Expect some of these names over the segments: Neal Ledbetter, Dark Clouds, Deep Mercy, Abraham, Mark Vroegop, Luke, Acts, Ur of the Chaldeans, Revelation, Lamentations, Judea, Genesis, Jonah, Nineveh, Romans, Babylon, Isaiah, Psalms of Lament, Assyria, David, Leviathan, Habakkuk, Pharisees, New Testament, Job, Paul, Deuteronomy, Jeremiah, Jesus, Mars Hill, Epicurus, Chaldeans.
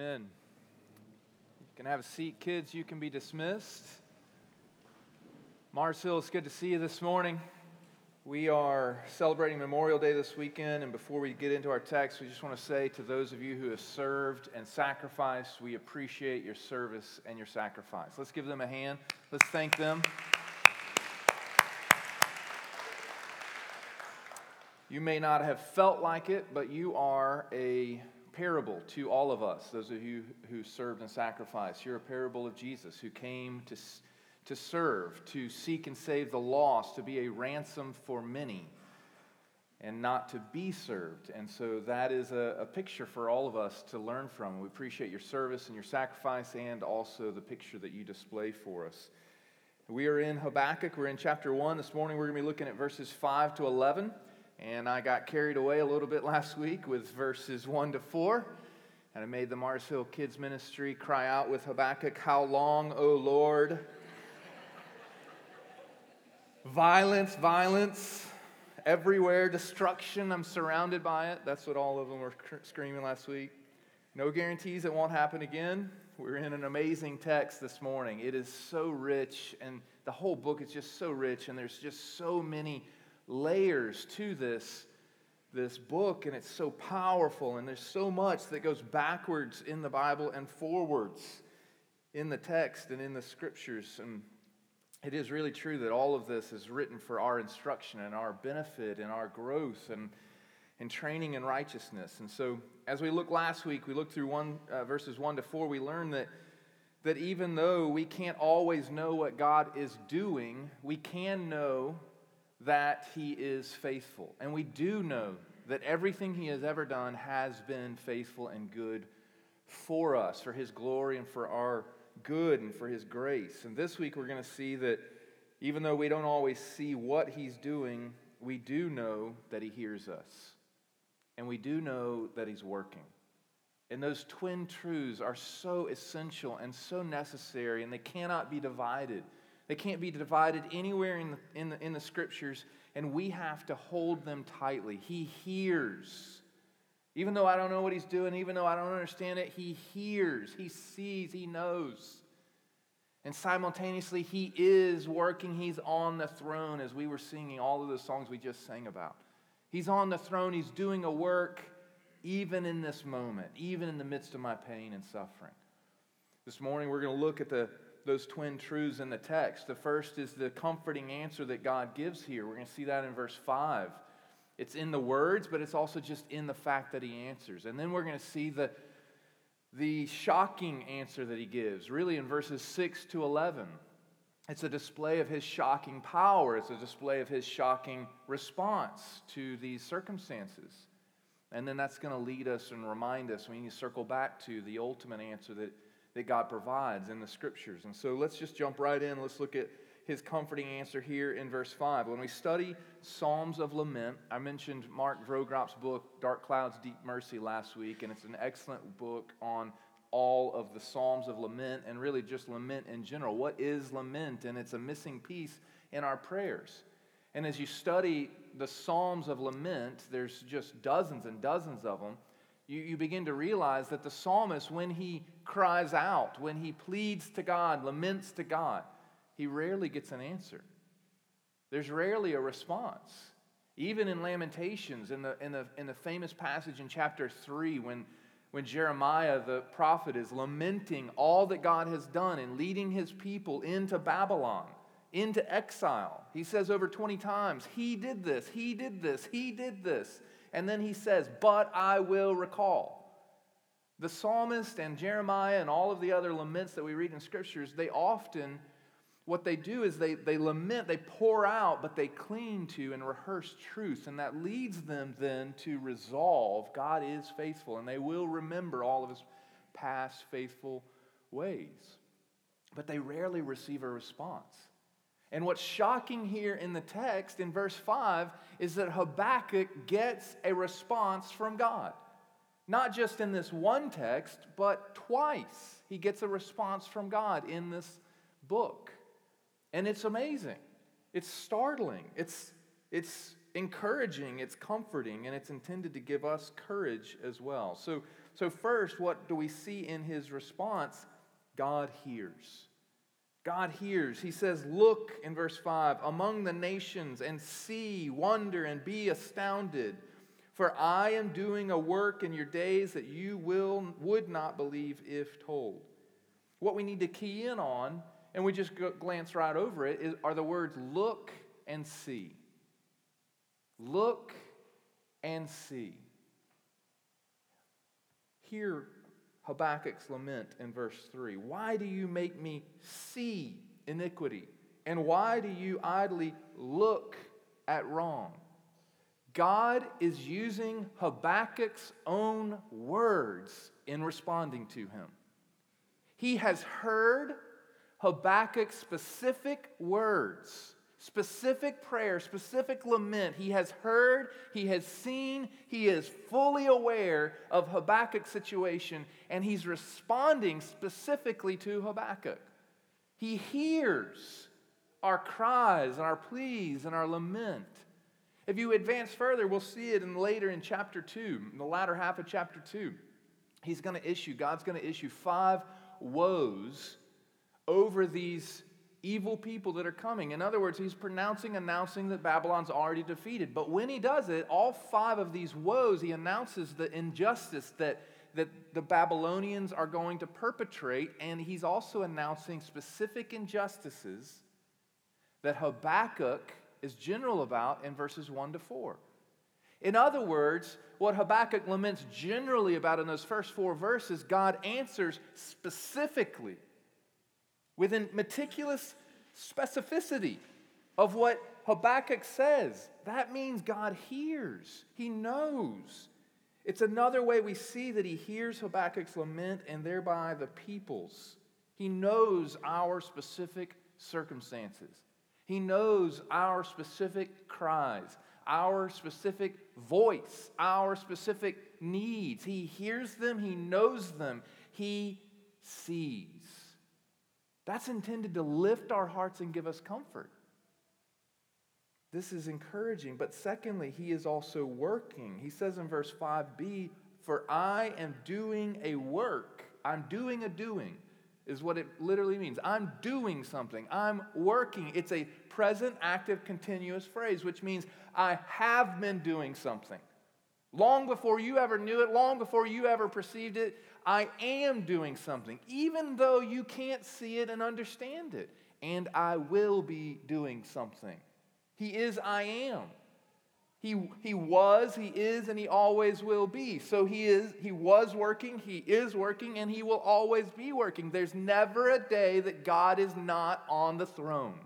Amen. You can have a seat, kids. You can be dismissed. Mars Hill, it's good to see you this morning. We are celebrating Memorial Day this weekend, and before we get into our text, we just want to say to those of you who have served and sacrificed, we appreciate your service and your sacrifice. Let's give them a hand. Let's thank them. You may not have felt like it, but you are a parable to all of us, those of you who served and sacrificed. You're a parable of Jesus, who came to serve, to seek and save the lost, to be a ransom for many, and not to be served. And so that is a picture for all of us to learn from. We appreciate your service and your sacrifice, and also the picture that you display for us. We are in Habakkuk. We're in chapter 1 this morning. We're going to be looking at verses 5 to 11. And I got carried away a little bit last week with verses 1 to 4. And I made the Mars Hill Kids Ministry cry out with Habakkuk, "How long, O Lord? Violence, violence, everywhere, destruction, I'm surrounded by it." That's what all of them were screaming last week. No guarantees it won't happen again. We're in an amazing text this morning. It is so rich, and the whole book is just so rich, and there's just so many layers to this book, and it's so powerful, and there's so much that goes backwards in the Bible and forwards in the text and in the scriptures. And it is really true that all of this is written for our instruction and our benefit and our growth and training in righteousness. And so as we looked last week, we looked through verses 1 to 4, we learned that even though we can't always know what God is doing, we can know that he is faithful. And we do know that everything he has ever done has been faithful and good for us, for his glory and for our good and for his grace. And this week we're going to see that even though we don't always see what he's doing, we do know that he hears us. And we do know that he's working. And those twin truths are so essential and so necessary, and they cannot be divided. They can't be divided anywhere in the scriptures, and we have to hold them tightly. He hears. Even though I don't know what he's doing, even though I don't understand it, he hears, he sees, he knows. And simultaneously, he is working. He's on the throne, as we were singing all of those songs we just sang about. He's on the throne. He's doing a work even in this moment, even in the midst of my pain and suffering. This morning, we're going to look at those twin truths in the text. The first is the comforting answer that God gives here. We're going to see that in verse 5. It's in the words, but it's also just in the fact that he answers. And then we're going to see the shocking answer that he gives, really in verses 6 to 11. It's a display of his shocking power. It's a display of his shocking response to these circumstances. And then that's going to lead us and remind us we need to circle back to the ultimate answer that God provides in the scriptures. And so let's just jump right in. Let's look at his comforting answer here in verse 5. When we study Psalms of Lament, I mentioned Mark Vroegop's book, Dark Clouds, Deep Mercy, last week, and it's an excellent book on all of the Psalms of Lament and really just lament in general. What is lament? And it's a missing piece in our prayers. And as you study the Psalms of Lament, there's just dozens and dozens of them. You begin to realize that the psalmist, when he cries out, when he pleads to God, laments to God, he rarely gets an answer. There's rarely a response. Even in Lamentations, in the famous passage in chapter 3, when Jeremiah the prophet is lamenting all that God has done in leading his people into Babylon, into exile, he says over 20 times, "He did this, he did this, he did this." And then he says, "But I will recall." The psalmist and Jeremiah and all of the other laments that we read in scriptures, they often, what they do is they lament, they pour out, but they cling to and rehearse truth. And that leads them then to resolve God is faithful, and they will remember all of his past faithful ways. But they rarely receive a response. And what's shocking here in the text, in verse 5, is that Habakkuk gets a response from God. Not just in this one text, but twice he gets a response from God in this book. And it's amazing. It's startling. It's encouraging, it's comforting, and it's intended to give us courage as well. So first, what do we see in his response? God hears. God hears. He says, look, in verse 5, among the nations and see, wonder, and be astounded. For I am doing a work in your days that you would not believe if told. What we need to key in on, and we just glance right over it, are the words look and see. Look and see. Hear Habakkuk's lament in verse 3. Why do you make me see iniquity? And why do you idly look at wrong? God is using Habakkuk's own words in responding to him. He has heard Habakkuk's specific words, specific prayer, specific lament. He has heard, he has seen, he is fully aware of Habakkuk's situation, and he's responding specifically to Habakkuk. He hears our cries and our pleas and our lament. If you advance further, we'll see it later in chapter 2, in the latter half of chapter 2. God's going to issue 5 woes over these evil people that are coming. In other words, he's announcing that Babylon's already defeated. But when he does it, all 5 of these woes, he announces the injustice that the Babylonians are going to perpetrate, and he's also announcing specific injustices that Habakkuk is general about in verses 1 to 4. In other words, what Habakkuk laments generally about in those first 4 verses, God answers specifically with a meticulous specificity of what Habakkuk says. That means God hears. He knows. It's another way we see that he hears Habakkuk's lament and thereby the people's. He knows our specific circumstances. He knows our specific cries, our specific voice, our specific needs. He hears them. He knows them. He sees. That's intended to lift our hearts and give us comfort. This is encouraging. But secondly, he is also working. He says in verse 5b, for I am doing a work. I'm doing a doing. Is what it literally means. I'm doing something. I'm working. It's a present, active, continuous phrase, which means I have been doing something. Long before you ever knew it, long before you ever perceived it, I am doing something, even though you can't see it and understand it. And I will be doing something. He is I am. He was, he is, and he always will be. So he was working, he is working, and he will always be working. There's never a day that God is not on the throne.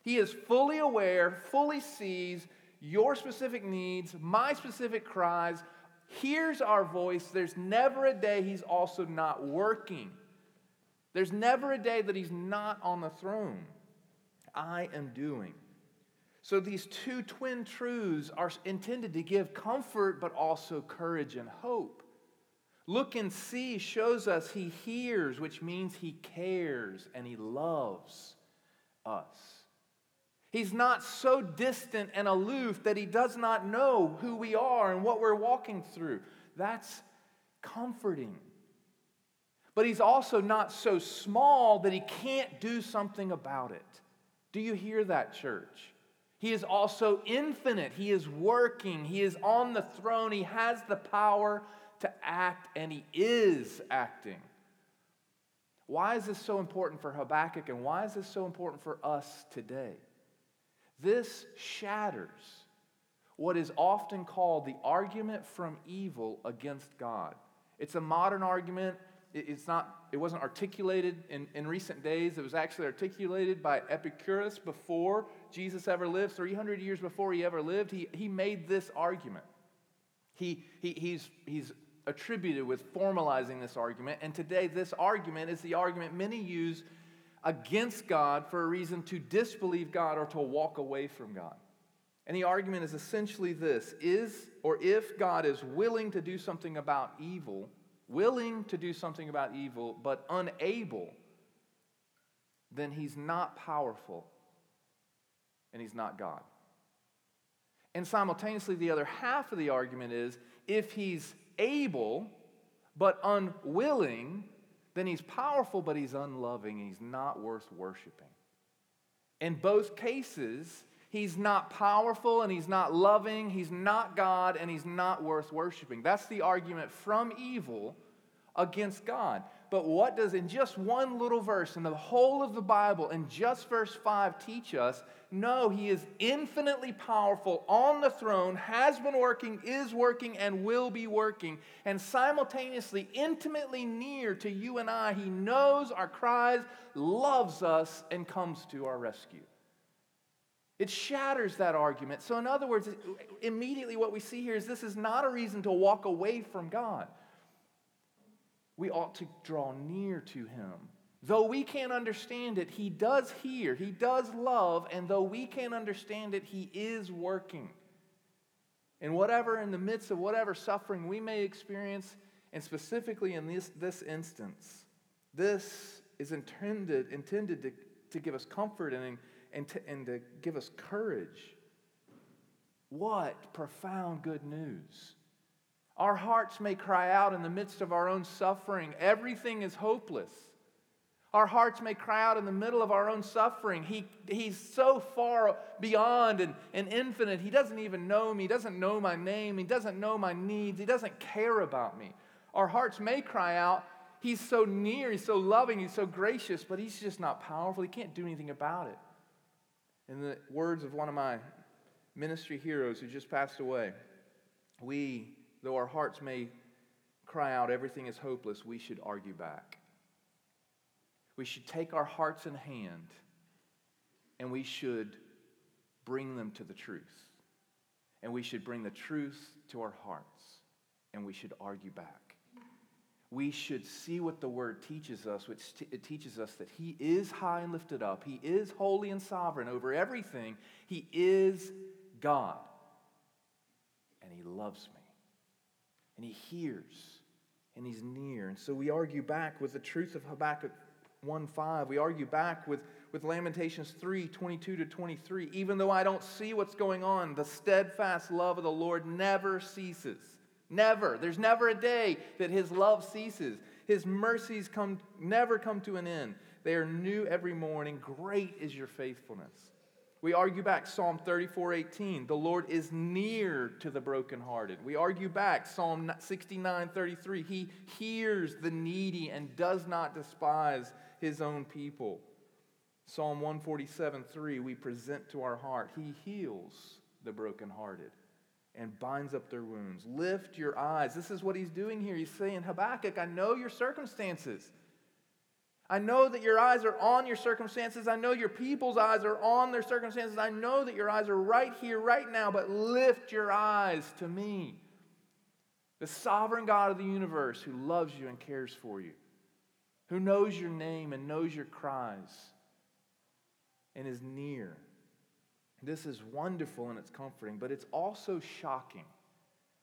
He is fully aware, fully sees your specific needs, my specific cries, hears our voice. There's never a day he's also not working. There's never a day that he's not on the throne. I am doing. So these two twin truths are intended to give comfort, but also courage and hope. Look and see shows us he hears, which means he cares and he loves us. He's not so distant and aloof that he does not know who we are and what we're walking through. That's comforting. But he's also not so small that he can't do something about it. Do you hear that, church? He is also infinite. He is working. He is on the throne. He has the power to act, and he is acting. Why is this so important for Habakkuk, and why is this so important for us today? This shatters what is often called the argument from evil against God. It's a modern argument. It wasn't articulated in recent days. It was actually articulated by Epicurus before Jesus ever lived, 300 years before he ever lived. He made this argument. He's attributed with formalizing this argument. And today this argument is the argument many use against God for a reason to disbelieve God or to walk away from God. And the argument is essentially this: if God is willing to do something about evil, but unable, then he's not powerful and he's not God. And simultaneously, the other half of the argument is, if he's able but unwilling, then he's powerful but he's unloving and he's not worth worshiping. In both cases, he's not powerful and he's not loving, he's not God, and he's not worth worshiping. That's the argument from evil against God. But what does, in just one little verse, in the whole of the Bible, in just verse 5, teach us? No, he is infinitely powerful, on the throne, has been working, is working, and will be working. And simultaneously, intimately near to you and I, he knows our cries, loves us, and comes to our rescue. It shatters that argument. So in other words, immediately what we see here is this is not a reason to walk away from God. We ought to draw near to him. Though we can't understand it, he does hear, he does love, and though we can't understand it, he is working. And whatever, in the midst of whatever suffering we may experience, and specifically in this instance, this is intended to give us comfort and to give us courage. What profound good news. Our hearts may cry out in the midst of our own suffering. Everything is hopeless. Our hearts may cry out in the middle of our own suffering. He's so far beyond and infinite. He doesn't even know me. He doesn't know my name. He doesn't know my needs. He doesn't care about me. Our hearts may cry out, he's so near, he's so loving, he's so gracious, but he's just not powerful. He can't do anything about it. In the words of one of my ministry heroes who just passed away, we, though our hearts may cry out, everything is hopeless, we should argue back. We should take our hearts in hand, and we should bring them to the truth. And we should bring the truth to our hearts, and we should argue back. We should see what the Word teaches us, which it teaches us that he is high and lifted up. He is holy and sovereign over everything. He is God, and he loves me. And he hears, and he's near. And so we argue back with the truth of Habakkuk 1:5. We argue back with Lamentations 3:22-23. Even though I don't see what's going on, the steadfast love of the Lord never ceases. Never. There's never a day that his love ceases. His mercies never come to an end. They are new every morning. Great is your faithfulness. We argue back Psalm 34:18, the Lord is near to the brokenhearted. We argue back Psalm 69:33, he hears the needy and does not despise his own people. Psalm 147:3, we present to our heart, he heals the brokenhearted and binds up their wounds. Lift your eyes. This is what he's doing here. He's saying, Habakkuk, I know your circumstances. I know that your eyes are on your circumstances. I know your people's eyes are on their circumstances. I know that your eyes are right here, right now, but lift your eyes to me, the sovereign God of the universe who loves you and cares for you, who knows your name and knows your cries and is near. This is wonderful and it's comforting, but it's also shocking.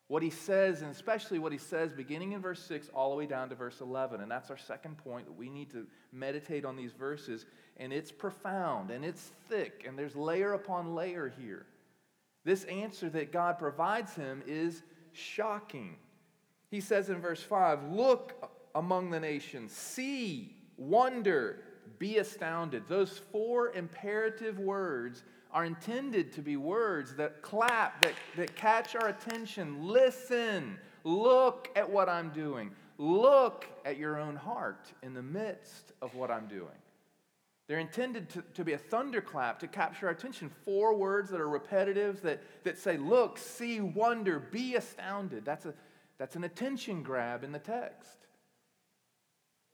What he says, and especially what he says beginning in verse 6 all the way down to verse 11. And that's our second point, that we need to meditate on these verses. And it's profound, and it's thick, and there's layer upon layer here. This answer that God provides him is shocking. He says in verse 5, look among the nations, see, wonder, be astounded. Those four imperative words are intended to be words that clap, that catch our attention. Listen, look at what I'm doing. Look at your own heart in the midst of what I'm doing. They're intended to be a thunderclap to capture our attention. Four words that are repetitive that say, look, see, wonder, be astounded. That's an attention grab in the text.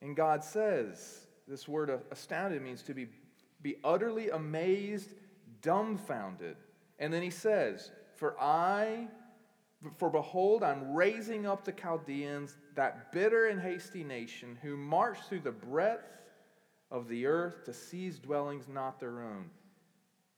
And God says, this word astounded means to be utterly amazed, dumbfounded. And then he says, for behold, I'm raising up the Chaldeans, that bitter and hasty nation, who march through the breadth of the earth to seize dwellings not their own.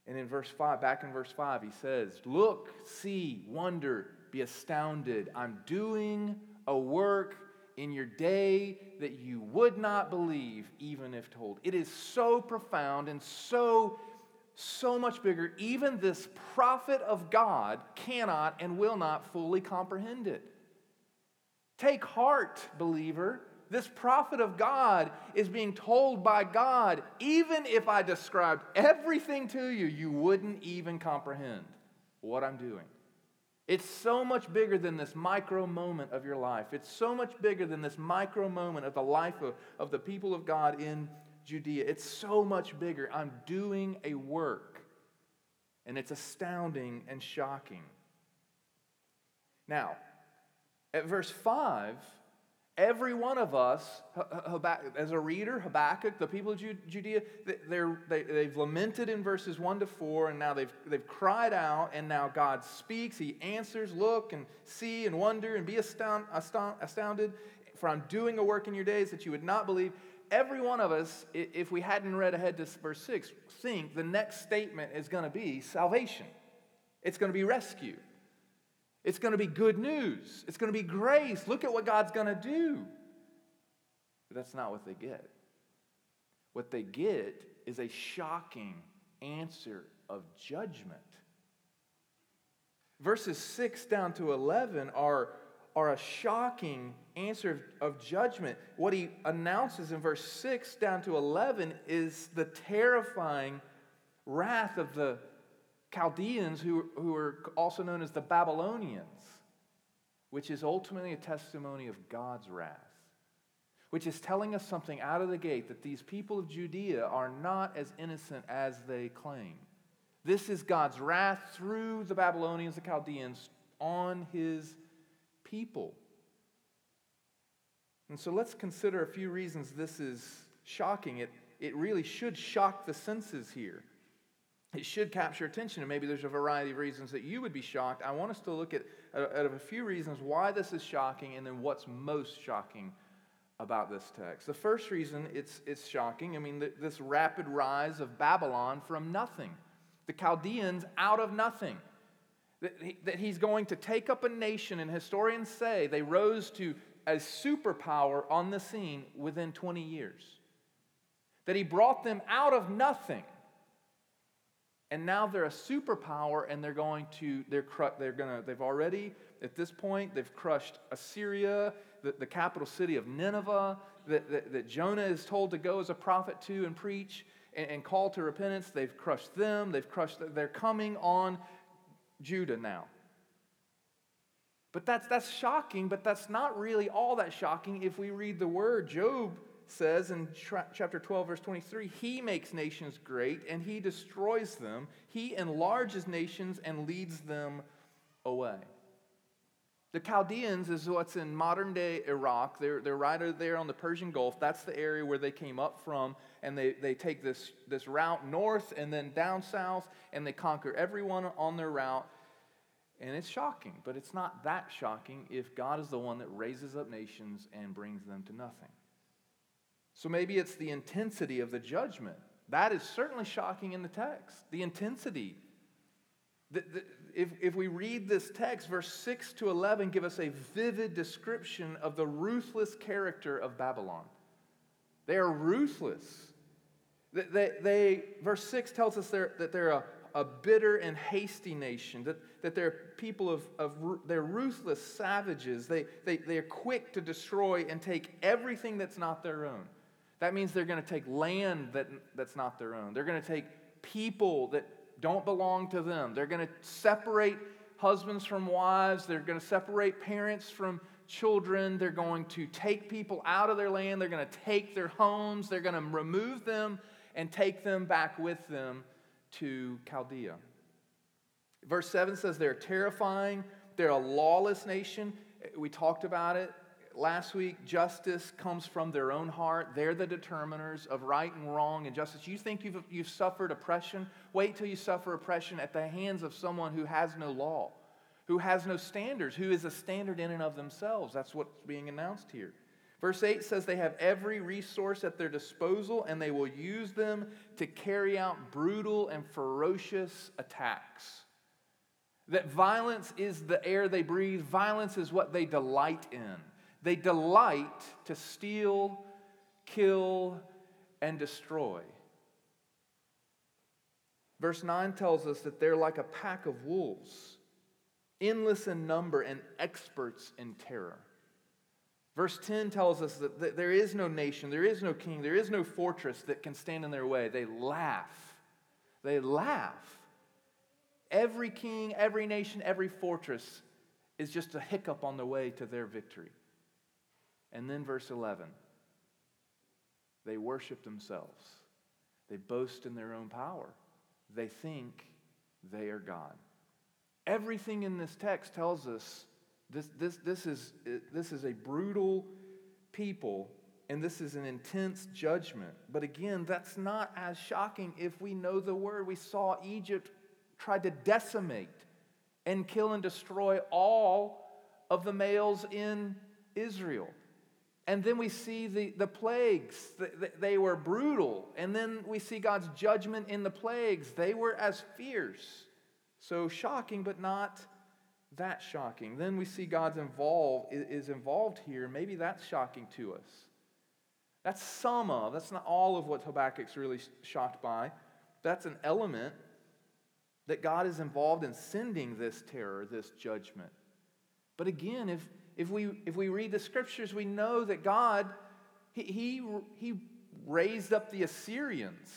And in verse 5, back in verse 5, he says, look, see, wonder, be astounded. I'm doing a work in your day that you would not believe, even if told. It is so profound and so so much bigger, even this prophet of God cannot and will not fully comprehend it. Take heart, believer. This prophet of God is being told by God, even if I described everything to you, you wouldn't even comprehend what I'm doing. It's so much bigger than this micro moment of your life. It's so much bigger than this micro moment of the life of the people of God in Judea. It's so much bigger. I'm doing a work, and it's astounding and shocking. Now, at verse 5, every one of us, as a reader, Habakkuk, the people of Judea, they've lamented in verses 1 to 4, and now they've cried out, and now God speaks. He answers, look and see and wonder and be astounded, for I'm doing a work in your days that you would not believe. Every one of us, if we hadn't read ahead to verse 6, think the next statement is going to be salvation. It's going to be rescue. It's going to be good news. It's going to be grace. Look at what God's going to do. But that's not what they get. What they get is a shocking answer of judgment. Verses 6 down to 11 are a shocking answer of judgment. What he announces in verse 6 down to 11 is the terrifying wrath of the Chaldeans, who are also known as the Babylonians, which is ultimately a testimony of God's wrath, which is telling us something out of the gate, that these people of Judea are not as innocent as they claim. This is God's wrath through the Babylonians, the Chaldeans, on his people. And so let's consider a few reasons this is shocking. It really should shock the senses here. It should capture attention, and maybe there's a variety of reasons that you would be shocked. I want us to look at a few reasons why this is shocking, and then what's most shocking about this text. The first reason it's shocking, this rapid rise of Babylon from nothing. The Chaldeans out of nothing. That he's going to take up a nation, and historians say they rose to a superpower on the scene within 20 years. That he brought them out of nothing. And now they're a superpower, and they've already, at this point, they've crushed Assyria, the capital city of Nineveh, that Jonah is told to go as a prophet to and preach and call to repentance. They've crushed them. They're coming on Judah now. But that's shocking, but that's not really all that shocking if we read the word. Job says in chapter 12, verse 23, he makes nations great and he destroys them. He enlarges nations and leads them away. The Chaldeans is what's in modern-day Iraq. They're right over there on the Persian Gulf. That's the area where they came up from, and they take this route north and then down south, and they conquer everyone on their route. And it's shocking, but it's not that shocking if God is the one that raises up nations and brings them to nothing. So maybe it's the intensity of the judgment. That is certainly shocking in the text. The intensity. If we read this text, verse 6 to 11 give us a vivid description of the ruthless character of Babylon. They are ruthless. Verse 6 tells us that they're a bitter and hasty nation, that they're people they're ruthless savages. They're quick to destroy and take everything that's not their own. That means they're going to take land that's not their own. They're going to take people that don't belong to them. They're going to separate husbands from wives. They're going to separate parents from children. They're going to take people out of their land. They're going to take their homes. They're going to remove them and take them back with them to Chaldea. Verse 7 says they're terrifying. They're a lawless nation. We talked about it last week. Justice comes from their own heart. They're the determiners of right and wrong and justice. You think you've suffered oppression? Wait till you suffer oppression at the hands of someone who has no law, who has no standards, who is a standard in and of themselves. That's what's being announced here. Verse 8 says they have every resource at their disposal, and they will use them to carry out brutal and ferocious attacks. That violence is the air they breathe. Violence is what they delight in. They delight to steal, kill, and destroy. Verse 9 tells us that they're like a pack of wolves, endless in number and experts in terror. Verse 10 tells us that there is no nation, there is no king, there is no fortress that can stand in their way. They laugh. They laugh. Every king, every nation, every fortress is just a hiccup on the way to their victory. And then verse 11, they worship themselves. They boast in their own power. They think they are God. Everything in this text tells us this is a brutal people, and this is an intense judgment. But again, that's not as shocking if we know the word. We saw Egypt try to decimate and kill and destroy all of the males in Israel. And then we see the plagues. They were brutal. And then we see God's judgment in the plagues. They were as fierce. So shocking, but not that shocking. Then we see God's is involved here. Maybe that's shocking to us. That's some of. That's not all of what Habakkuk's really shocked by. That's an element that God is involved in sending this terror, this judgment. But again, if we read the scriptures, we know that God, he raised up the Assyrians.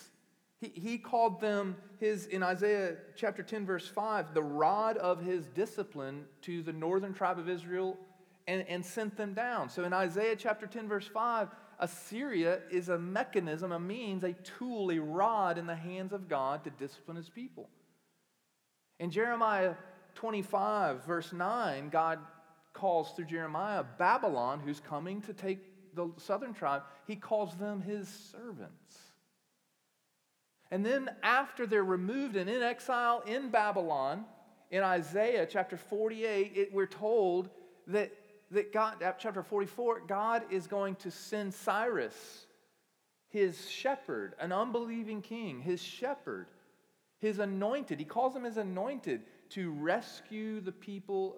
He called them, in Isaiah chapter 10, verse 5, the rod of his discipline to the northern tribe of Israel and sent them down. So in Isaiah chapter 10, verse 5, Assyria is a mechanism, a means, a tool, a rod in the hands of God to discipline his people. In Jeremiah 25, verse 9, God calls through Jeremiah Babylon, who's coming to take the southern tribe, he calls them his servants. And then after they're removed and in exile in Babylon, in Isaiah chapter 48, we're told that God, chapter 44, God is going to send Cyrus, his shepherd, an unbelieving king, his shepherd, his anointed, he calls him his anointed, to rescue the people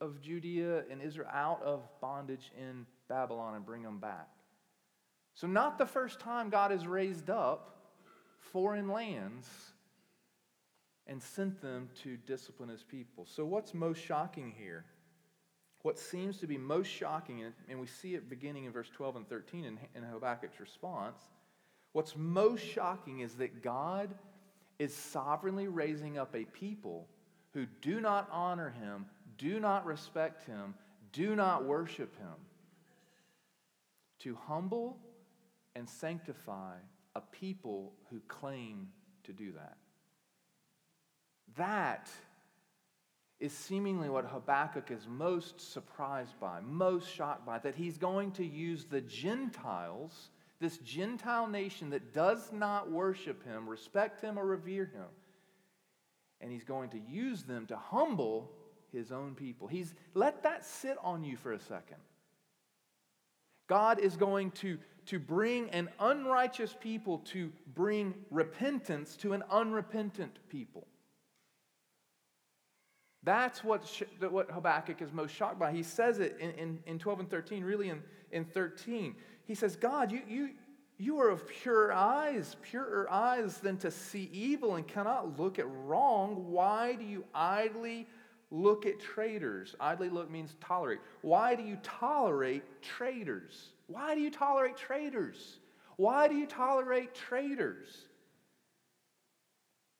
of Judea and Israel out of bondage in Babylon and bring them back. So not the first time God has raised up foreign lands and sent them to discipline his people. So what's most shocking here? What seems to be most shocking, and we see it beginning in verse 12 and 13 in Habakkuk's response, what's most shocking is that God is sovereignly raising up a people who do not honor him, do not respect him, do not worship him, to humble and sanctify a people who claim to do that. That is seemingly what Habakkuk is most surprised by, most shocked by, that he's going to use the Gentiles, this Gentile nation that does not worship him, respect him, or revere him, and he's going to use them to humble his own people. Let that sit on you for a second. God is going to bring an unrighteous people to bring repentance to an unrepentant people. That's what Habakkuk is most shocked by. He says it in 12 and 13, really in 13. He says, God, you are of purer eyes than to see evil and cannot look at wrong. Why do you idly look at traitors? Idly look means tolerate. Why do you tolerate traitors? Why do you tolerate traitors? Why do you tolerate traitors?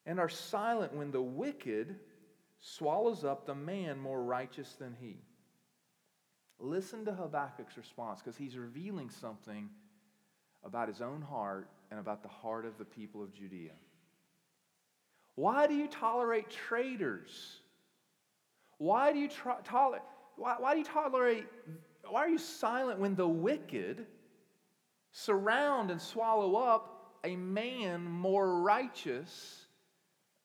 And are silent when the wicked swallows up the man more righteous than he. Listen to Habakkuk's response, because he's revealing something about his own heart and about the heart of the people of Judea. Why do you tolerate traitors? Why do you tolerate? Why do you tolerate? Why are you silent when the wicked surround and swallow up a man more righteous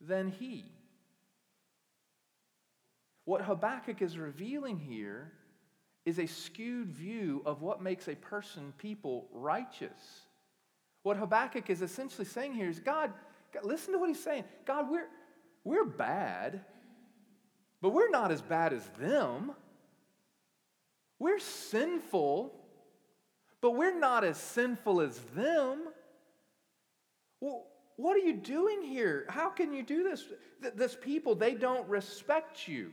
than he? What Habakkuk is revealing here is a skewed view of what makes a person, people, righteous. What Habakkuk is essentially saying here is, God, listen to what he's saying. God, we're bad, but we're not as bad as them. We're sinful, but we're not as sinful as them. Well, what are you doing here? How can you do this? This people, they don't respect you.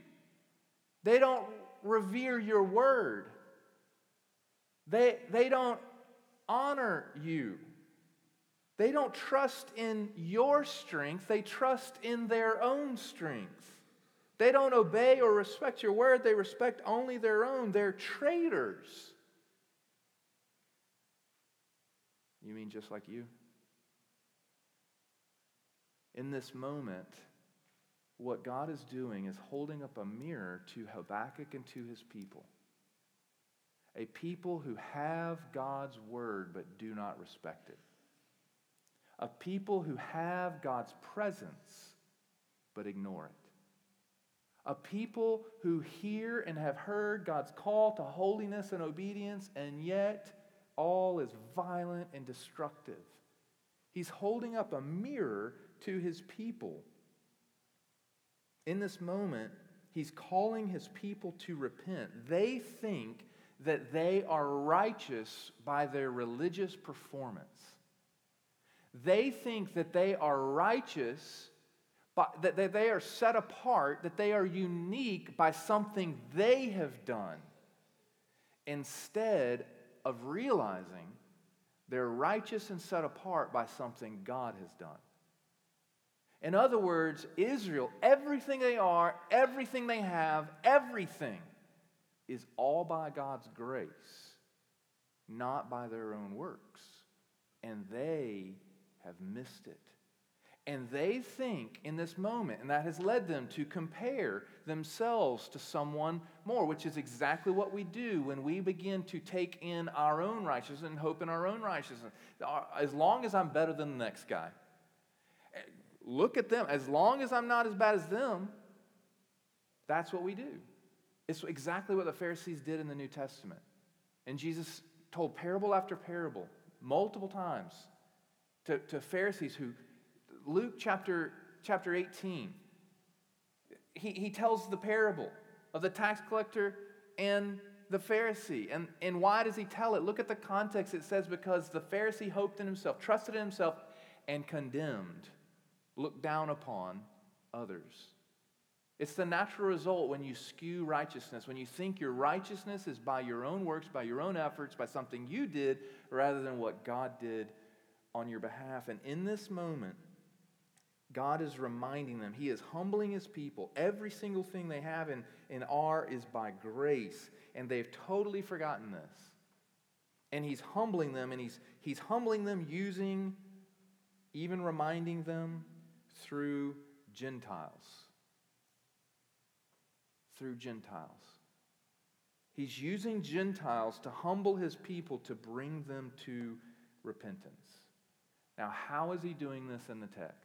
They don't revere your word. They don't honor you. They don't trust in your strength. They trust in their own strength. They don't obey or respect your word. They respect only their own. They're traitors. You mean just like you? In this moment, what God is doing is holding up a mirror to Habakkuk and to his people. A people who have God's word but do not respect it. A people who have God's presence but ignore it. A people who hear and have heard God's call to holiness and obedience, and yet all is violent and destructive. He's holding up a mirror to his people. In this moment, he's calling his people to repent. They think that they are righteous by their religious performance. They think that they are righteous, that they are set apart, that they are unique by something they have done, instead of realizing they're righteous and set apart by something God has done. In other words, Israel, everything they are, everything they have, everything is all by God's grace, not by their own works. And they have missed it. And they think in this moment, and that has led them to compare themselves to someone more, which is exactly what we do when we begin to take in our own righteousness and hope in our own righteousness. As long as I'm better than the next guy, look at them. As long as I'm not as bad as them, that's what we do. It's exactly what the Pharisees did in the New Testament. And Jesus told parable after parable multiple times to Pharisees who... Luke chapter 18, he tells the parable of the tax collector and the Pharisee. And why does he tell it? Look at the context. It says, because the Pharisee hoped in himself, trusted in himself, and condemned, looked down upon others. It's the natural result when you skew righteousness, when you think your righteousness is by your own works, by your own efforts, by something you did, rather than what God did on your behalf. And in this moment, God is reminding them. He is humbling his people. Every single thing they have and are is by grace. And they've totally forgotten this. And he's humbling them, and he's humbling them using, even reminding them through Gentiles. Through Gentiles. He's using Gentiles to humble his people to bring them to repentance. Now, how is he doing this in the text?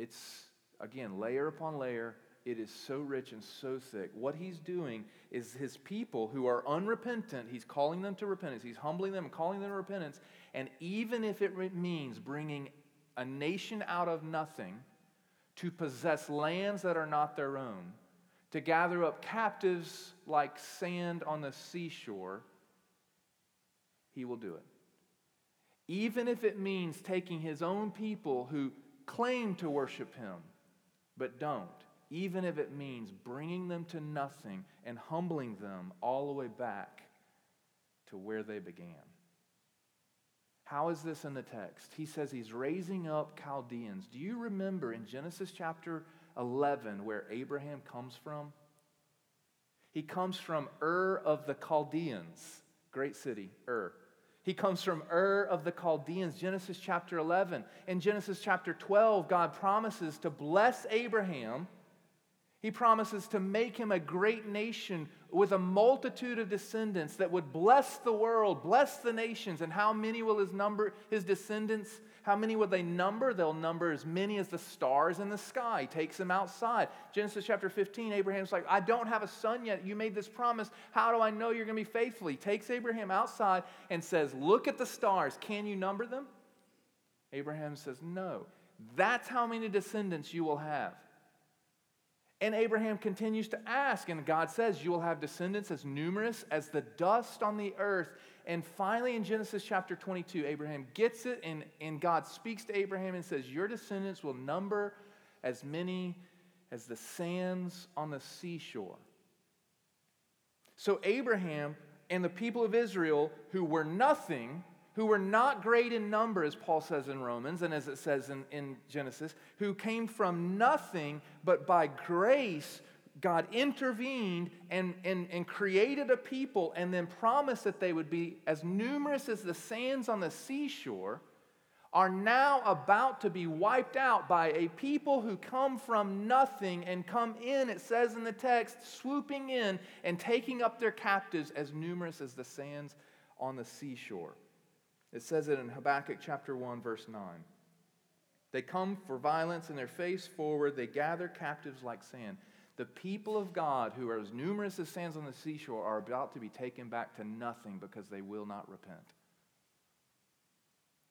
It's, again, layer upon layer. It is so rich and so thick. What he's doing is his people who are unrepentant, he's calling them to repentance. He's humbling them and calling them to repentance. And even if it means bringing a nation out of nothing to possess lands that are not their own, to gather up captives like sand on the seashore, he will do it. Even if it means taking his own people who claim to worship him, but don't, even if it means bringing them to nothing and humbling them all the way back to where they began. How is this in the text? He says he's raising up Chaldeans. Do you remember in Genesis chapter 11 where Abraham comes from? He comes from Ur of the Chaldeans, great city, Ur. He comes from Ur of the Chaldeans, Genesis chapter 11. In Genesis chapter 12, God promises to bless Abraham. He promises to make him a great nation with a multitude of descendants that would bless the world, bless the nations. And how many will his descendants, how many will they number? They'll number as many as the stars in the sky. He takes them outside. Genesis chapter 15, Abraham's like, I don't have a son yet. You made this promise. How do I know you're going to be faithful? He takes Abraham outside and says, look at the stars. Can you number them? Abraham says, no. That's how many descendants you will have. And Abraham continues to ask, and God says, you will have descendants as numerous as the dust on the earth. And finally, in Genesis chapter 22, Abraham gets it, and God speaks to Abraham and says, your descendants will number as many as the sands on the seashore. So Abraham and the people of Israel, who were nothing, who were not great in number, as Paul says in Romans, and as it says in Genesis, who came from nothing, but by grace God intervened and created a people and then promised that they would be as numerous as the sands on the seashore, are now about to be wiped out by a people who come from nothing and come in, it says in the text, swooping in and taking up their captives as numerous as the sands on the seashore. It says it in Habakkuk chapter 1, verse 9. They come for violence and their face forward. They gather captives like sand. The people of God, who are as numerous as sands on the seashore, are about to be taken back to nothing because they will not repent.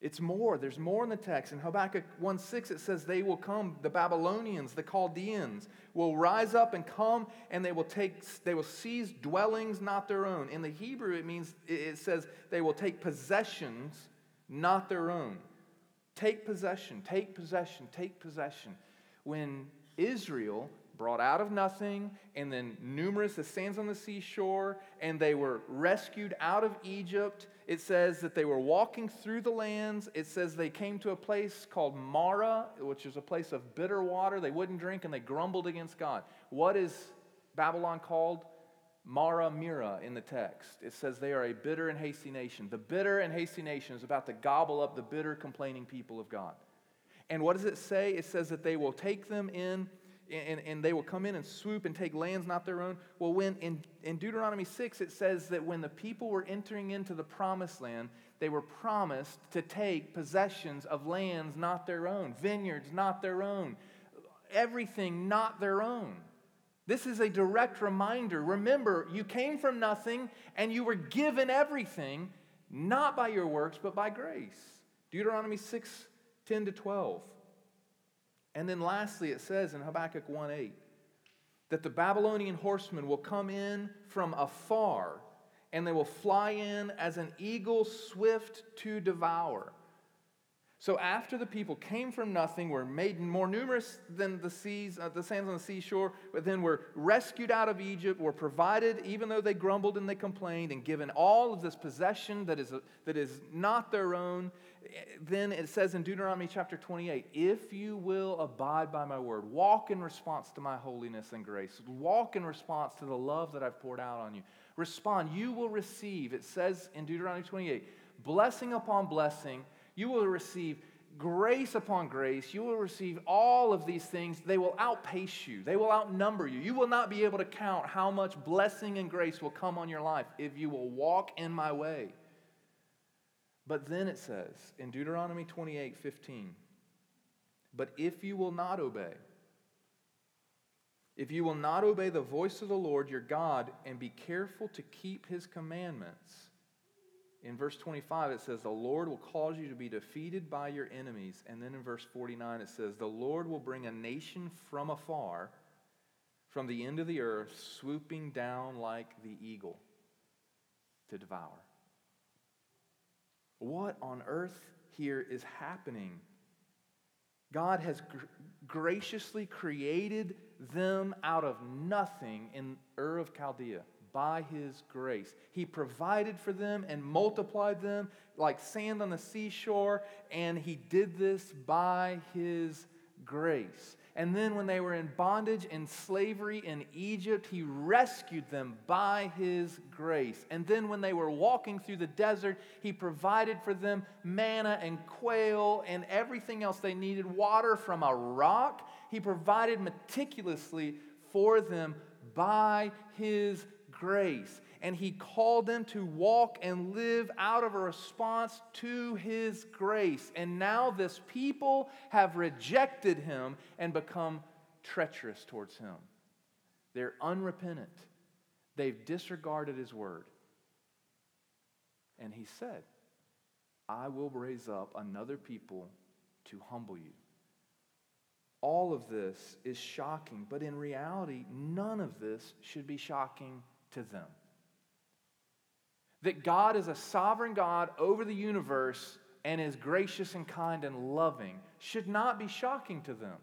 It's more. There's more in the text. In Habakkuk 1:6, it says they will come, the Babylonians, the Chaldeans, will rise up and come, and they will seize dwellings not their own. In the Hebrew, it says they will take possessions not their own. Take possession, take possession, take possession. When Israel, brought out of nothing, and then numerous as sands on the seashore, and they were rescued out of Egypt. It says that they were walking through the lands. It says they came to a place called Marah, which is a place of bitter water. They wouldn't drink, and they grumbled against God. What is Babylon called? Marah, Mira in the text. It says they are a bitter and hasty nation. The bitter and hasty nation is about to gobble up the bitter, complaining people of God. And what does it say? It says that they will take them in, and they will come in and swoop and take lands not their own. Well, when in Deuteronomy 6, it says that when the people were entering into the promised land, they were promised to take possessions of lands not their own, vineyards not their own, everything not their own. This is a direct reminder. Remember, you came from nothing, and you were given everything, not by your works, but by grace. Deuteronomy 6, 10 to 12. And then lastly, it says in Habakkuk 1:8 that the Babylonian horsemen will come in from afar, and they will fly in as an eagle swift to devour. So after the people came from nothing, were made more numerous than the sands on the seashore, but then were rescued out of Egypt, were provided, even though they grumbled and they complained, and given all of this possession that is not their own, then it says in Deuteronomy chapter 28, if you will abide by my word, walk in response to my holiness and grace, walk in response to the love that I've poured out on you, respond, you will receive, it says in Deuteronomy 28, blessing upon blessing. You will receive grace upon grace. You will receive all of these things. They will outpace you. They will outnumber you. You will not be able to count how much blessing and grace will come on your life if you will walk in my way. But then it says in Deuteronomy 28:15, but if you will not obey, the voice of the Lord your God and be careful to keep his commandments, in verse 25, it says, the Lord will cause you to be defeated by your enemies. And then in verse 49, it says, the Lord will bring a nation from afar, from the end of the earth, swooping down like the eagle to devour. What on earth here is happening? God has graciously created them out of nothing in Ur of Chaldea. By his grace, he provided for them and multiplied them like sand on the seashore, and he did this by his grace. And then when they were in bondage and slavery in Egypt, he rescued them by his grace. And then when they were walking through the desert, he provided for them manna and quail and everything else they needed, water from a rock. He provided meticulously for them by his grace, and he called them to walk and live out of a response to his grace. And now this people have rejected him and become treacherous towards him. They're unrepentant. They've disregarded his word. And he said, I will raise up another people to humble you. All of this is shocking, but in reality, none of this should be shocking to them. That God is a sovereign God over the universe and is gracious and kind and loving should not be shocking to them.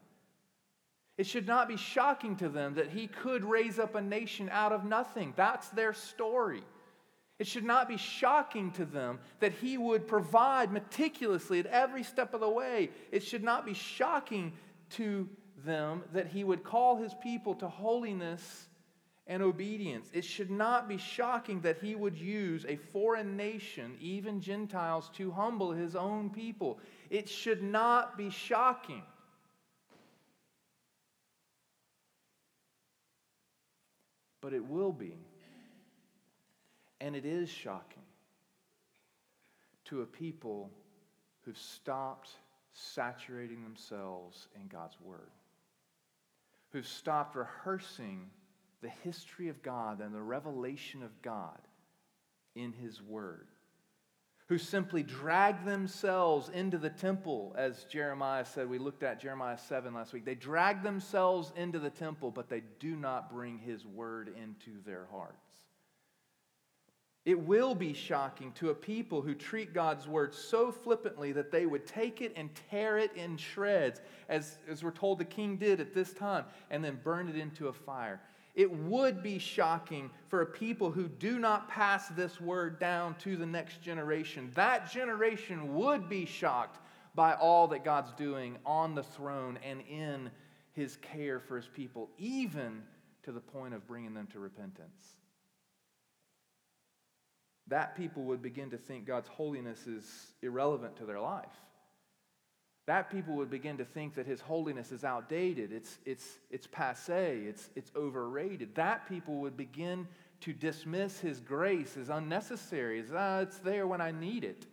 It should not be shocking to them that he could raise up a nation out of nothing. That's their story. It should not be shocking to them that he would provide meticulously at every step of the way. It should not be shocking to them that he would call his people to holiness and obedience. It should not be shocking that he would use a foreign nation, even Gentiles, to humble his own people. It should not be shocking. But it will be, and it is shocking to a people who've stopped saturating themselves in God's Word, who've stopped rehearsing the history of God and the revelation of God in His Word, who simply drag themselves into the temple, as Jeremiah said. We looked at Jeremiah 7 last week. They drag themselves into the temple, but they do not bring His Word into their hearts. It will be shocking to a people who treat God's Word so flippantly that they would take it and tear it in shreds, as we're told the king did at this time, and then burn it into a fire. It would be shocking for a people who do not pass this word down to the next generation. That generation would be shocked by all that God's doing on the throne and in his care for his people, even to the point of bringing them to repentance. That people would begin to think God's holiness is irrelevant to their life. That people would begin to think that his holiness is outdated, it's passé, it's overrated. That people would begin to dismiss his grace as unnecessary, as it's there when I need it.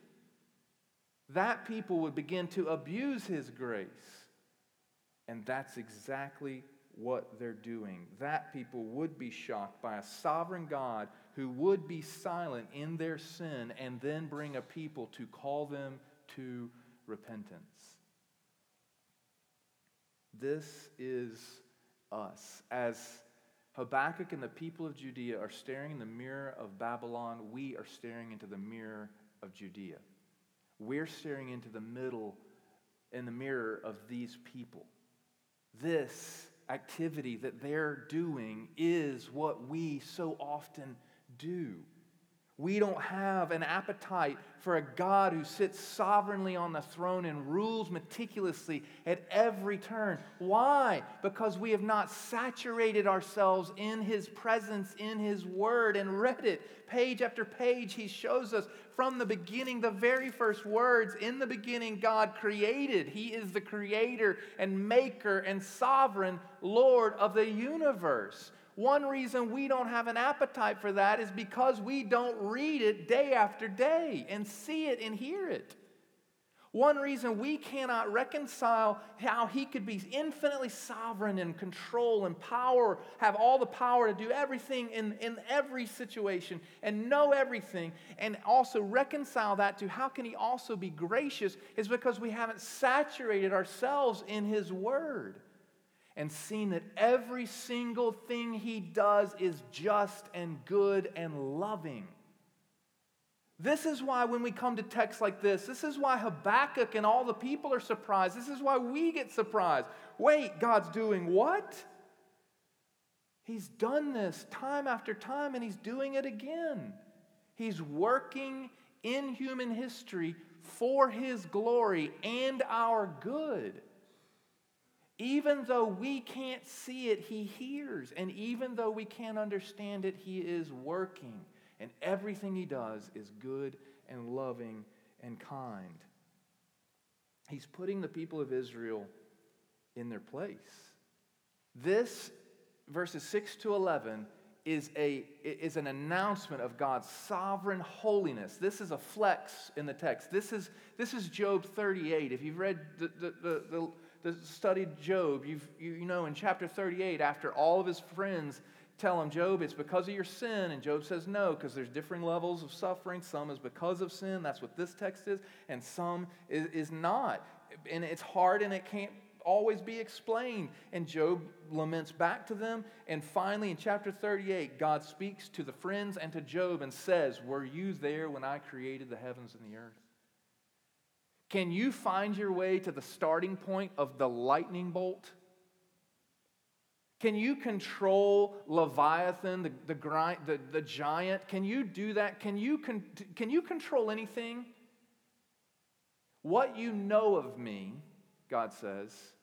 That people would begin to abuse his grace. And that's exactly what they're doing. That people would be shocked by a sovereign God who would be silent in their sin and then bring a people to call them to repentance. This is us. As Habakkuk and the people of Judea are staring in the mirror of Babylon, we are staring into the mirror of Judea. We're staring into the middle in the mirror of these people. This activity that they're doing is what we so often do. We don't have an appetite for a God who sits sovereignly on the throne and rules meticulously at every turn. Why? Because we have not saturated ourselves in His presence, in His Word, and read it. Page after page, He shows us from the beginning, the very first words, in the beginning God created. He is the creator and maker and sovereign Lord of the universe. One reason we don't have an appetite for that is because we don't read it day after day and see it and hear it. One reason we cannot reconcile how he could be infinitely sovereign and control and power, have all the power to do everything in every situation and know everything, and also reconcile that to how can he also be gracious, is because we haven't saturated ourselves in his word and seen that every single thing he does is just and good and loving. This is why when we come to texts like this is why Habakkuk and all the people are surprised. This is why we get surprised. Wait, God's doing what? He's done this time after time, and he's doing it again. He's working in human history for his glory and our good. Even though we can't see it, he hears. And even though we can't understand it, he is working. And everything he does is good and loving and kind. He's putting the people of Israel in their place. This, verses 6 to 11, is an announcement of God's sovereign holiness. This is a flex in the text. This is Job 38. If you've read studied Job, you know in chapter 38, after all of his friends tell him, Job, it's because of your sin, and Job says no, because there's differing levels of suffering. Some is because of sin, that's what this text is, and some is not, and it's hard and it can't always be explained. And Job laments back to them. And finally, in chapter 38, God speaks to the friends and to Job and says, "Were you there when I created the heavens and the earth? Can you find your way to the starting point of the lightning bolt? Can you control Leviathan, the giant? Can you do that? Can you control anything? What you know of me," God says,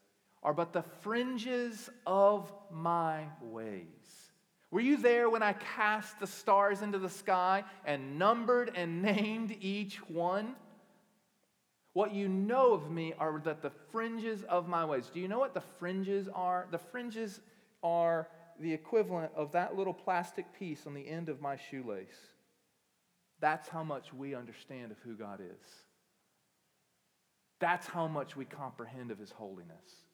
"are but the fringes of my ways. Were you there when I cast the stars into the sky and numbered and named each one? What you know of me are that the fringes of my ways." Do you know what the fringes are? The fringes are the equivalent of that little plastic piece on the end of my shoelace. That's how much we understand of who God is. That's how much we comprehend of his holiness.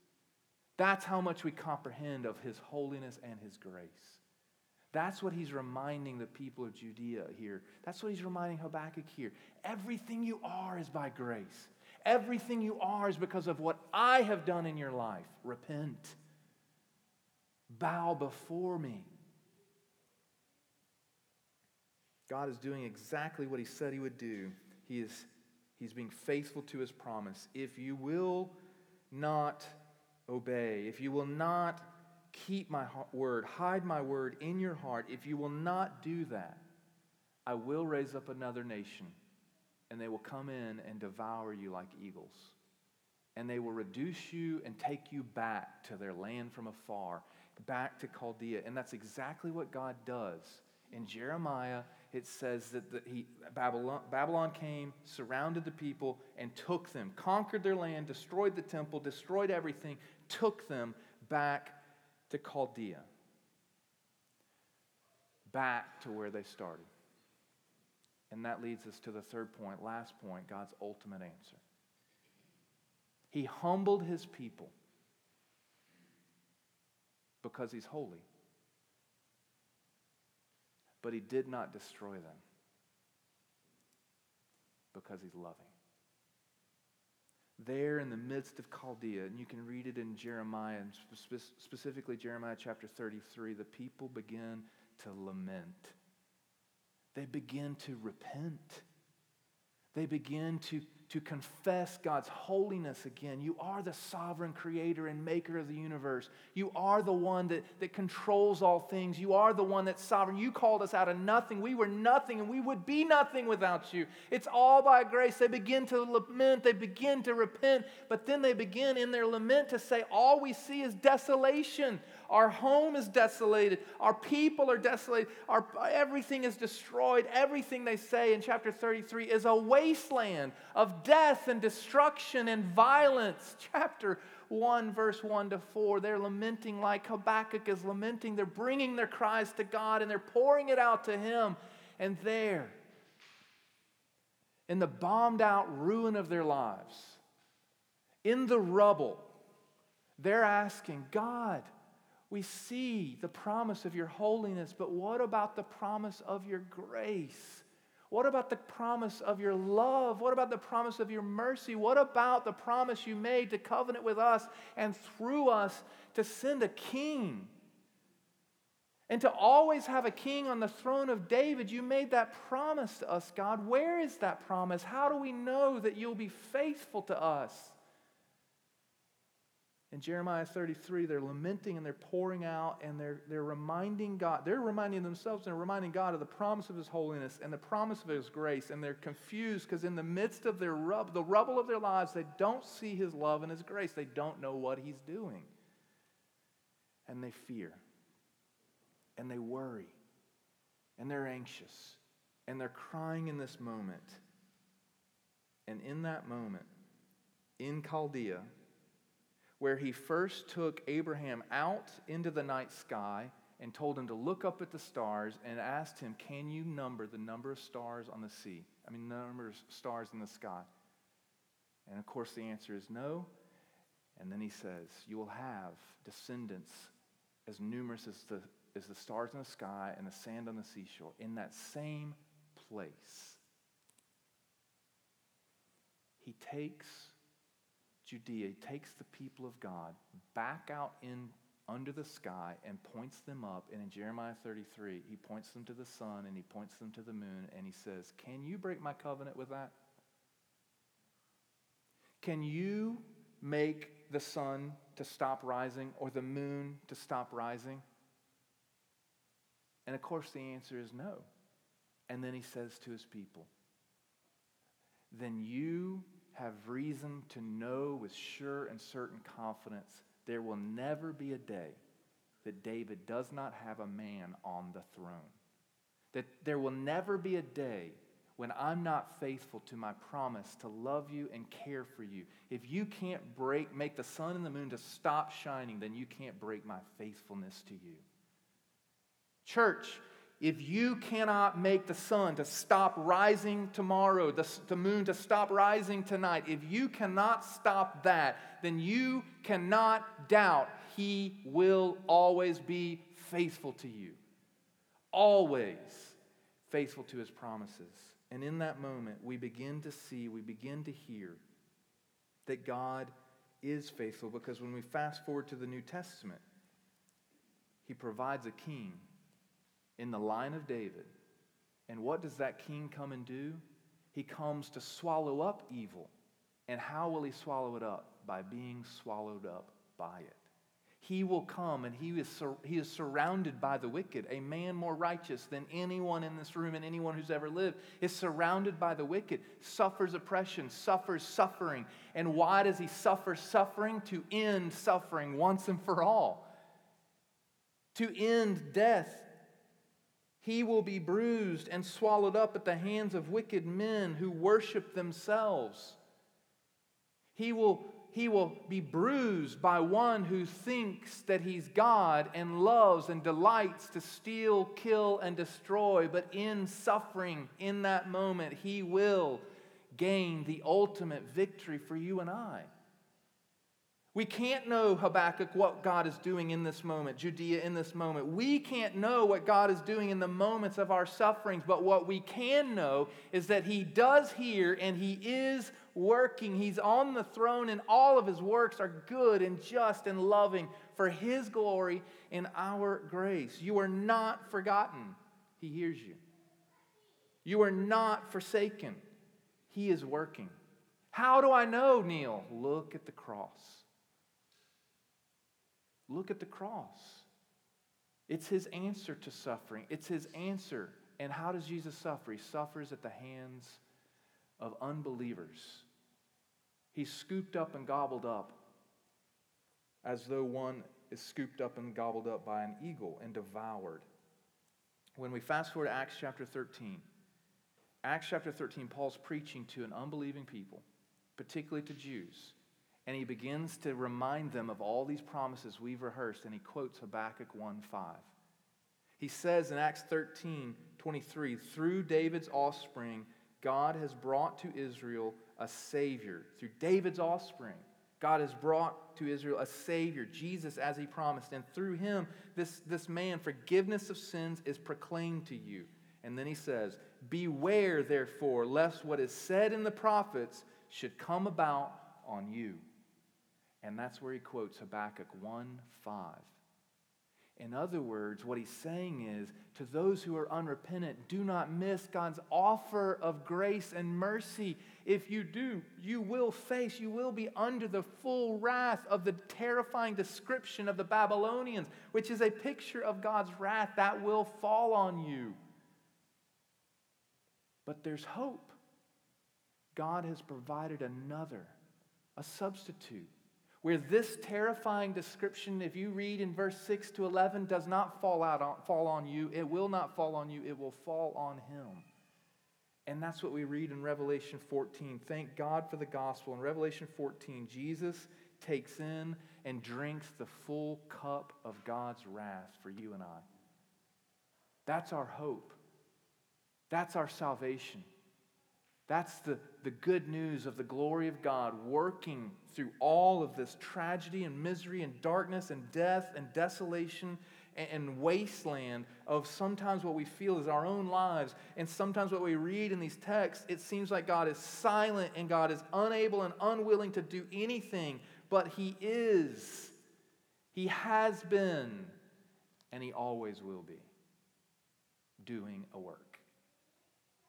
That's how much we comprehend of his holiness and his grace. That's what he's reminding the people of Judea here. That's what he's reminding Habakkuk here. Everything you are is by grace. Everything you are is because of what I have done in your life. Repent. Bow before me. God is doing exactly what he said he would do. He's being faithful to his promise. If you will not obey, if you will not keep my word, hide my word in your heart, if you will not do that, I will raise up another nation, and they will come in and devour you like eagles. And they will reduce you and take you back to their land from afar, back to Chaldea. And that's exactly what God does. In Jeremiah, it says that Babylon came, surrounded the people, and took them, conquered their land, destroyed the temple, destroyed everything, took them back to Chaldea, back to where they started. And that leads us to the third point, last point, God's ultimate answer. He humbled his people because he's holy, but he did not destroy them because he's loving. There in the midst of Chaldea, and you can read it in Jeremiah, and specifically Jeremiah chapter 33, the people begin to lament. They begin to repent. They begin to confess God's holiness again. You are the sovereign creator and maker of the universe. You are the one that controls all things. You are the one that's sovereign. You called us out of nothing. We were nothing, and we would be nothing without you. It's all by grace. They begin to lament. They begin to repent. But then they begin in their lament to say, all we see is desolation. Our home is desolated. Our people are desolated. Everything is destroyed. Everything, they say in chapter 33, is a wasteland of death and destruction and violence. Chapter 1, verse 1-4, they're lamenting like Habakkuk is lamenting. They're bringing their cries to God, and they're pouring it out to him. And there, in the bombed out ruin of their lives, in the rubble, they're asking, God, we see the promise of your holiness, but what about the promise of your grace? What about the promise of your love? What about the promise of your mercy? What about the promise you made to covenant with us and through us to send a king? And to always have a king on the throne of David, you made that promise to us, God. Where is that promise? How do we know that you'll be faithful to us? In Jeremiah 33, they're lamenting and they're pouring out, and they're reminding God. They're reminding themselves and reminding God of the promise of his holiness and the promise of his grace. And they're confused because in the midst of their the rubble of their lives, they don't see his love and his grace. They don't know what he's doing. And they fear. And they worry. And they're anxious. And they're crying in this moment. And in that moment, in Chaldea, where he first took Abraham out into the night sky and told him to look up at the stars and asked him, can you number the number of stars on the sea? I mean, the number of stars in the sky. And of course the answer is no. And then he says, you will have descendants as numerous as the stars in the sky and the sand on the seashore in that same place. He takes Judea takes the people of God back out in under the sky and points them up. And in Jeremiah 33, he points them to the sun and he points them to the moon, and he says, can you break my covenant with that? Can you make the sun to stop rising or the moon to stop rising? And of course the answer is no. And then he says to his people, then you have reason to know with sure and certain confidence there will never be a day that David does not have a man on the throne. That there will never be a day when I'm not faithful to my promise to love you and care for you. If you can't make the sun and the moon to stop shining, then you can't break my faithfulness to you. Church, if you cannot make the sun to stop rising tomorrow, the moon to stop rising tonight, if you cannot stop that, then you cannot doubt he will always be faithful to you. Always faithful to his promises. And in that moment, we begin to see, we begin to hear that God is faithful, because when we fast forward to the New Testament, he provides a king in the line of David. And what does that king come and do? He comes to swallow up evil. And how will he swallow it up? By being swallowed up by it. He will come, and he is surrounded by the wicked. A man more righteous than anyone in this room and anyone who's ever lived is surrounded by the wicked, suffers oppression, suffers suffering. And why does he suffer suffering? To end suffering once and for all. To end death. He will be bruised and swallowed up at the hands of wicked men who worship themselves. He will be bruised by one who thinks that he's God and loves and delights to steal, kill, and destroy. But in suffering, in that moment, he will gain the ultimate victory for you and I. We can't know, Habakkuk, what God is doing in this moment, Judea in this moment. We can't know what God is doing in the moments of our sufferings, but what we can know is that he does hear and he is working. He's on the throne, and all of his works are good and just and loving for his glory and our grace. You are not forgotten. He hears you. You are not forsaken. He is working. How do I know, Neil? Look at the cross. Look at the cross. It's his answer to suffering. It's his answer. And how does Jesus suffer? He suffers at the hands of unbelievers. He's scooped up and gobbled up as though one is scooped up and gobbled up by an eagle and devoured. When we fast forward to Acts chapter 13, Paul's preaching to an unbelieving people, particularly to Jews. And he begins to remind them of all these promises we've rehearsed, and he quotes Habakkuk 1:5. He says in Acts 13:23, through David's offspring, God has brought to Israel a Savior. Through David's offspring, God has brought to Israel a Savior, Jesus, as he promised. And through him, this man, forgiveness of sins is proclaimed to you. And then he says, beware, therefore, lest what is said in the prophets should come about on you. And that's where he quotes Habakkuk 1:5. In other words, what he's saying is, to those who are unrepentant, do not miss God's offer of grace and mercy. If you do, you will be under the full wrath of the terrifying description of the Babylonians, which is a picture of God's wrath that will fall on you. But there's hope. God has provided another, a substitute, where this terrifying description, if you read in verse 6 to 11, does not fall on you. It will not fall on you. It will fall on him. And that's what we read in Revelation 14. Thank God for the gospel. In Revelation 14, Jesus takes in and drinks the full cup of God's wrath for you and I. That's our hope. That's our salvation. That's the good news of the glory of God working through all of this tragedy and misery and darkness and death and desolation and wasteland of sometimes what we feel is our own lives, and sometimes what we read in these texts, it seems like God is silent and God is unable and unwilling to do anything, but He is. He has been, and He always will be doing a work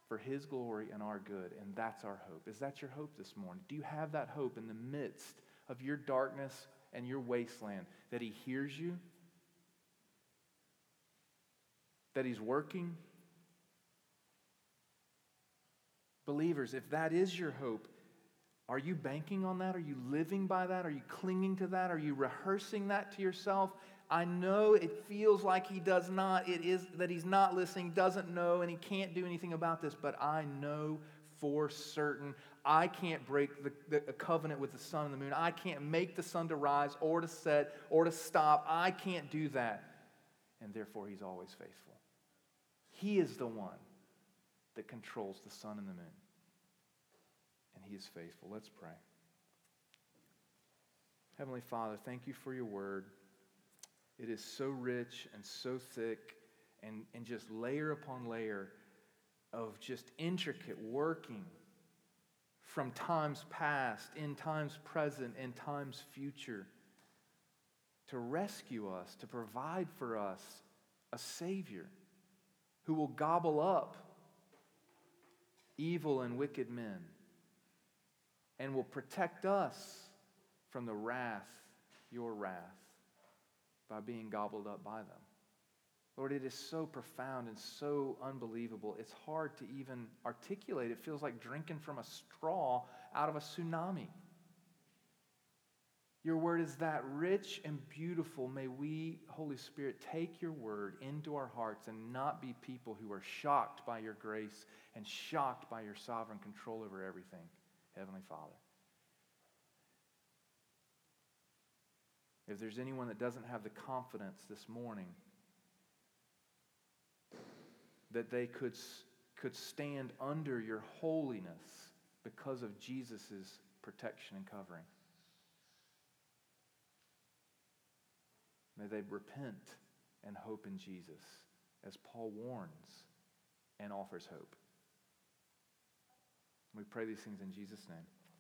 for His glory and our good, and that's our hope. Is that your hope this morning? Do you have that hope in the midst of your darkness and your wasteland, that He hears you, that He's working? Believers, if that is your hope, are you banking on that? Are you living by that? Are you clinging to that? Are you rehearsing that to yourself? I know it feels like He does not. It is that He's not listening, doesn't know, and He can't do anything about this, but I know for certain, I can't break the covenant with the sun and the moon. I can't make the sun to rise or to set or to stop. I can't do that. And therefore, He's always faithful. He is the one that controls the sun and the moon. And He is faithful. Let's pray. Heavenly Father, thank You for Your word. It is so rich and so thick and just layer upon layer of just intricate working from times past, in times present, in times future, to rescue us, to provide for us a Savior who will gobble up evil and wicked men and will protect us from the wrath, Your wrath, by being gobbled up by them. Lord, it is so profound and so unbelievable. It's hard to even articulate. It feels like drinking from a straw out of a tsunami. Your word is that rich and beautiful. May we, Holy Spirit, take Your word into our hearts and not be people who are shocked by Your grace and shocked by Your sovereign control over everything, Heavenly Father. If there's anyone that doesn't have the confidence this morning that they could stand under Your holiness because of Jesus' protection and covering, may they repent and hope in Jesus, as Paul warns and offers hope. We pray these things in Jesus' name.